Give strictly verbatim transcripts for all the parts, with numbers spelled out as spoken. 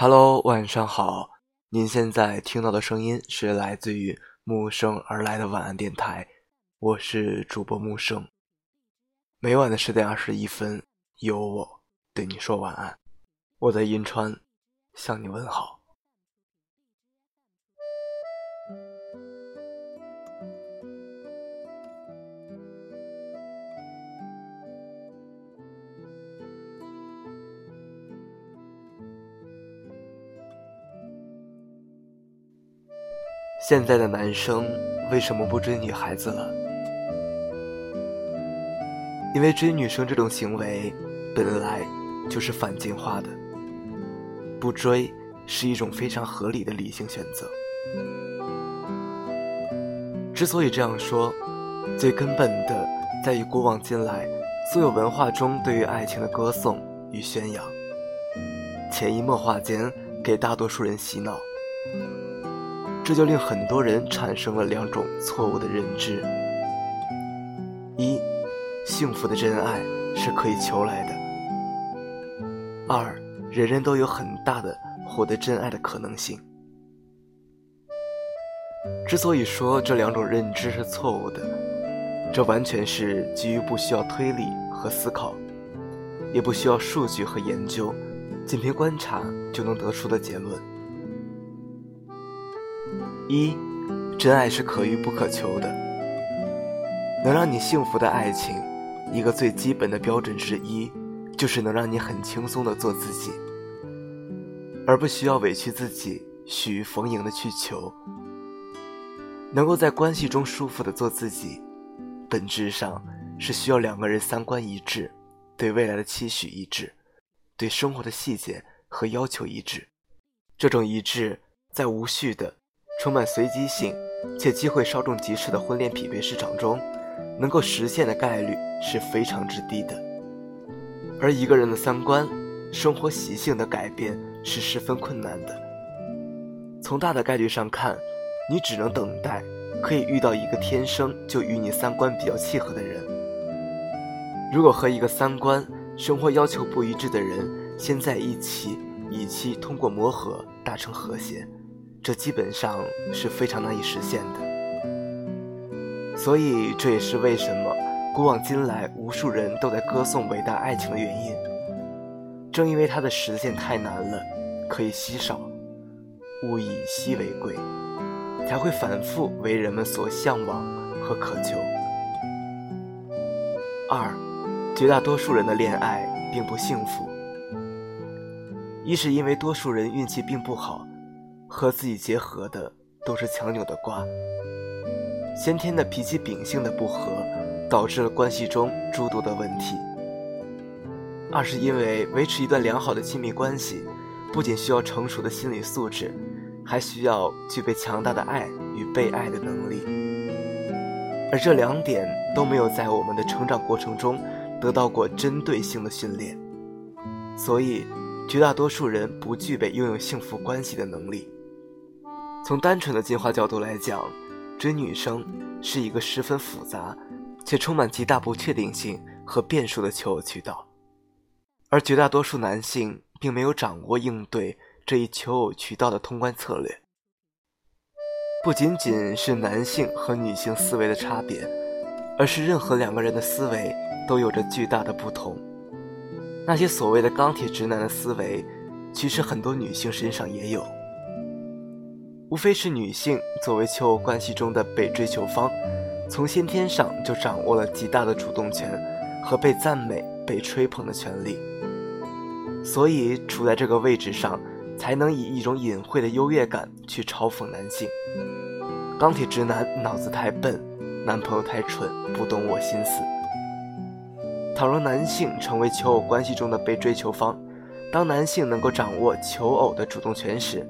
Hello， 晚上好，您现在听到的声音是来自于木生而来的晚安电台，我是主播木生。每晚的十点二十一分，由我对你说晚安。我在银川向你问好。现在的男生为什么不追女孩子了？因为追女生这种行为本来就是反进化的，不追是一种非常合理的理性选择。之所以这样说，最根本的在于古往今来所有文化中对于爱情的歌颂与宣扬，潜移默化间给大多数人洗脑，这就令很多人产生了两种错误的认知：一，幸福的真爱是可以求来的；二，人人都有很大的获得真爱的可能性。之所以说这两种认知是错误的，这完全是基于不需要推理和思考，也不需要数据和研究，仅凭观察就能得出的结论。一，真爱是可遇不可求的。能让你幸福的爱情，一个最基本的标准之一，就是能让你很轻松地做自己，而不需要委屈自己，许逢迎地去求。能够在关系中舒服地做自己，本质上是需要两个人三观一致，对未来的期许一致，对生活的细节和要求一致。这种一致，在无序的充满随机性且机会稍纵即逝的婚恋匹配市场中，能够实现的概率是非常之低的。而一个人的三观、生活习性的改变是十分困难的。从大的概率上看，你只能等待可以遇到一个天生就与你三观比较契合的人。如果和一个三观、生活要求不一致的人先在一起，以期通过磨合达成和谐，这基本上是非常难以实现的。所以这也是为什么古往今来无数人都在歌颂伟大爱情的原因，正因为它的实现太难了，可以稀少，物以稀为贵，才会反复为人们所向往和渴求。二，绝大多数人的恋爱并不幸福，一是因为多数人运气并不好，和自己结合的都是强扭的瓜，先天的脾气秉性的不合导致了关系中诸多的问题。二是因为维持一段良好的亲密关系，不仅需要成熟的心理素质，还需要具备强大的爱与被爱的能力，而这两点都没有在我们的成长过程中得到过针对性的训练，所以绝大多数人不具备拥有幸福关系的能力。从单纯的进化角度来讲，追女生是一个十分复杂且充满极大不确定性和变数的求偶渠道，而绝大多数男性并没有掌握应对这一求偶渠道的通关策略。不仅仅是男性和女性思维的差别，而是任何两个人的思维都有着巨大的不同。那些所谓的钢铁直男的思维，其实很多女性身上也有，无非是女性作为求偶关系中的被追求方，从先天上就掌握了极大的主动权和被赞美、被吹捧的权利，所以处在这个位置上才能以一种隐晦的优越感去嘲讽男性。钢铁直男脑子太笨，男朋友太蠢，不懂我心思。倘若男性成为求偶关系中的被追求方，当男性能够掌握求偶的主动权时，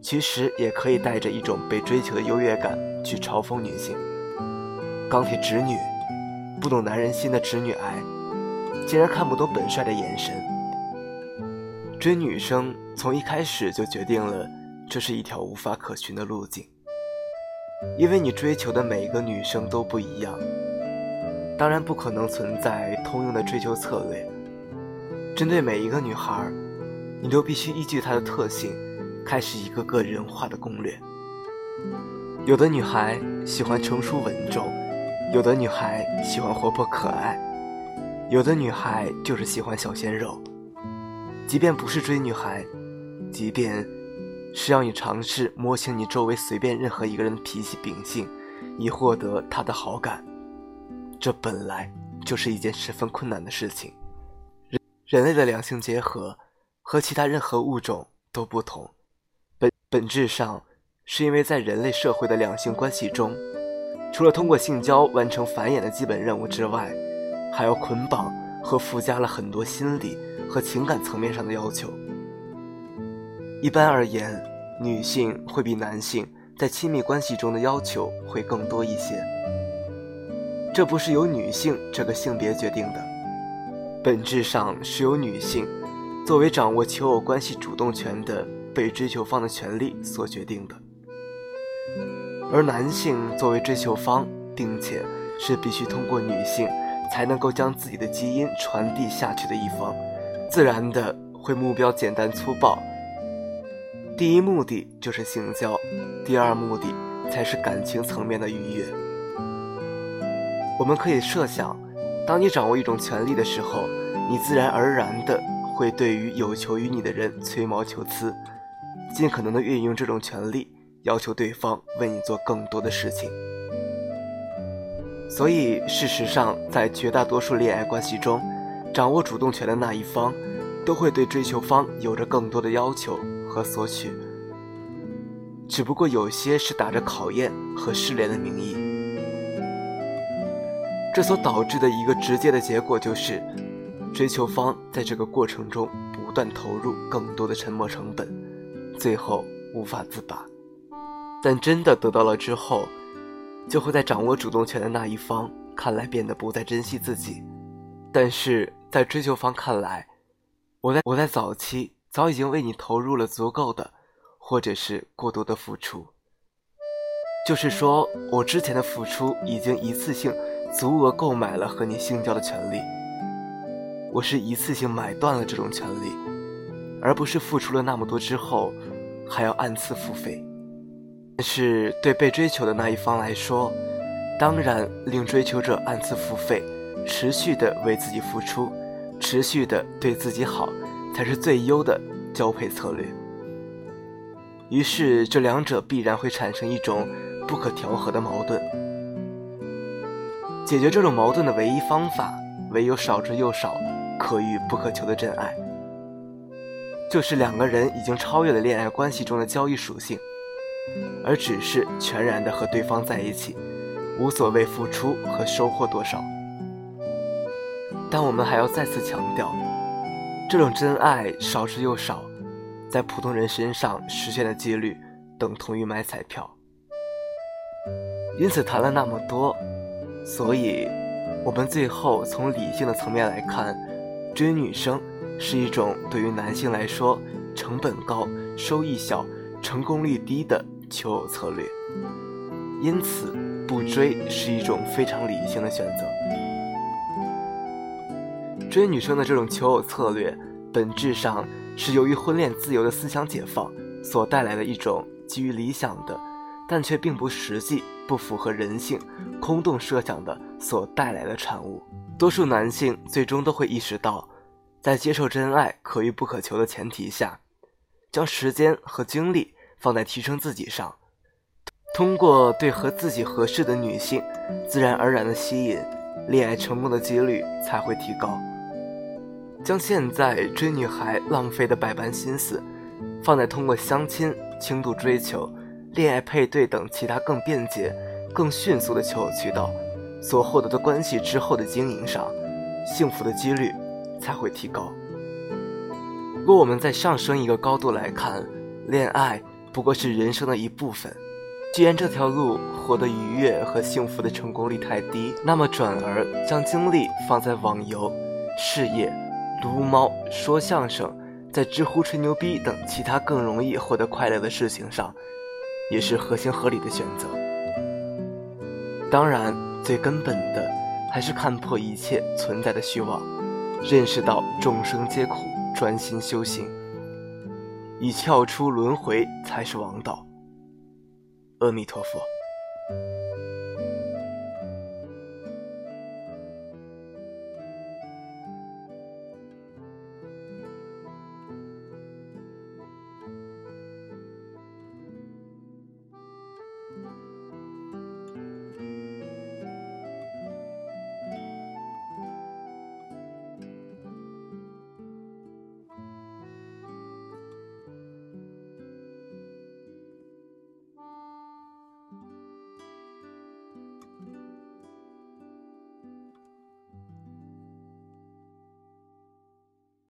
其实也可以带着一种被追求的优越感去嘲讽女性。钢铁直女，不懂男人心的直女癌，竟然看不懂本帅的眼神。追女生从一开始就决定了这是一条无法可循的路径，因为你追求的每一个女生都不一样，当然不可能存在通用的追求策略。针对每一个女孩，你就必须依据她的特性，开始一个个人化的攻略。有的女孩喜欢成熟稳重，有的女孩喜欢活泼可爱，有的女孩就是喜欢小鲜肉。即便不是追女孩，即便是让你尝试摸清你周围随便任何一个人的脾气秉性，以获得她的好感，这本来就是一件十分困难的事情。人类的两性结合和其他任何物种都不同，本本质上是因为在人类社会的两性关系中，除了通过性交完成繁衍的基本任务之外，还要捆绑和附加了很多心理和情感层面上的要求。一般而言，女性会比男性在亲密关系中的要求会更多一些，这不是由女性这个性别决定的，本质上是由女性作为掌握求偶关系主动权的被追求方的权利所决定的，而男性作为追求方，并且是必须通过女性才能够将自己的基因传递下去的一方，自然的会目标简单粗暴，第一目的就是性交，第二目的才是感情层面的愉悦。我们可以设想，当你掌握一种权利的时候，你自然而然的会对于有求于你的人吹毛求疵，尽可能的运用这种权利，要求对方为你做更多的事情。所以事实上，在绝大多数恋爱关系中，掌握主动权的那一方都会对追求方有着更多的要求和索取，只不过有些是打着考验和试炼的名义。这所导致的一个直接的结果就是，追求方在这个过程中不断投入更多的沉没成本，最后无法自拔。但真的得到了之后，就会在掌握主动权的那一方看来变得不再珍惜自己。但是在追求方看来，我在我在早期早已经为你投入了足够的，或者是过多的付出。就是说，我之前的付出已经一次性足额购买了和你性交的权利，我是一次性买断了这种权利，而不是付出了那么多之后还要按次付费。但是对被追求的那一方来说，当然令追求者按次付费，持续的为自己付出，持续的对自己好，才是最优的交配策略。于是这两者必然会产生一种不可调和的矛盾。解决这种矛盾的唯一方法，唯有少之又少、可遇不可求的真爱，就是两个人已经超越了恋爱关系中的交易属性，而只是全然的和对方在一起，无所谓付出和收获多少。但我们还要再次强调，这种真爱少之又少，在普通人身上实现的几率等同于买彩票。因此谈了那么多，所以我们最后从理性的层面来看，追女生是一种对于男性来说成本高、收益小、成功率低的求偶策略，因此不追是一种非常理性的选择。追女生的这种求偶策略本质上是由于婚恋自由的思想解放所带来的一种基于理想的但却并不实际、不符合人性、空洞设想的所带来的产物。多数男性最终都会意识到，在接受真爱可遇不可求的前提下，将时间和精力放在提升自己上，通过对和自己合适的女性自然而然的吸引，恋爱成功的几率才会提高。将现在追女孩浪费的百般心思放在通过相亲、轻度追求、恋爱配对等其他更便捷、更迅速的求偶渠道所获得的关系之后的经营上，幸福的几率才会提高。如果我们再上升一个高度来看，恋爱不过是人生的一部分，既然这条路获得愉悦和幸福的成功率太低，那么转而将精力放在网游、事业、撸猫、说相声、在知乎吹牛逼等其他更容易获得快乐的事情上，也是合情合理的选择。当然最根本的还是看破一切存在的虚妄，认识到众生皆苦，专心修行，以跳出轮回才是王道。阿弥陀佛。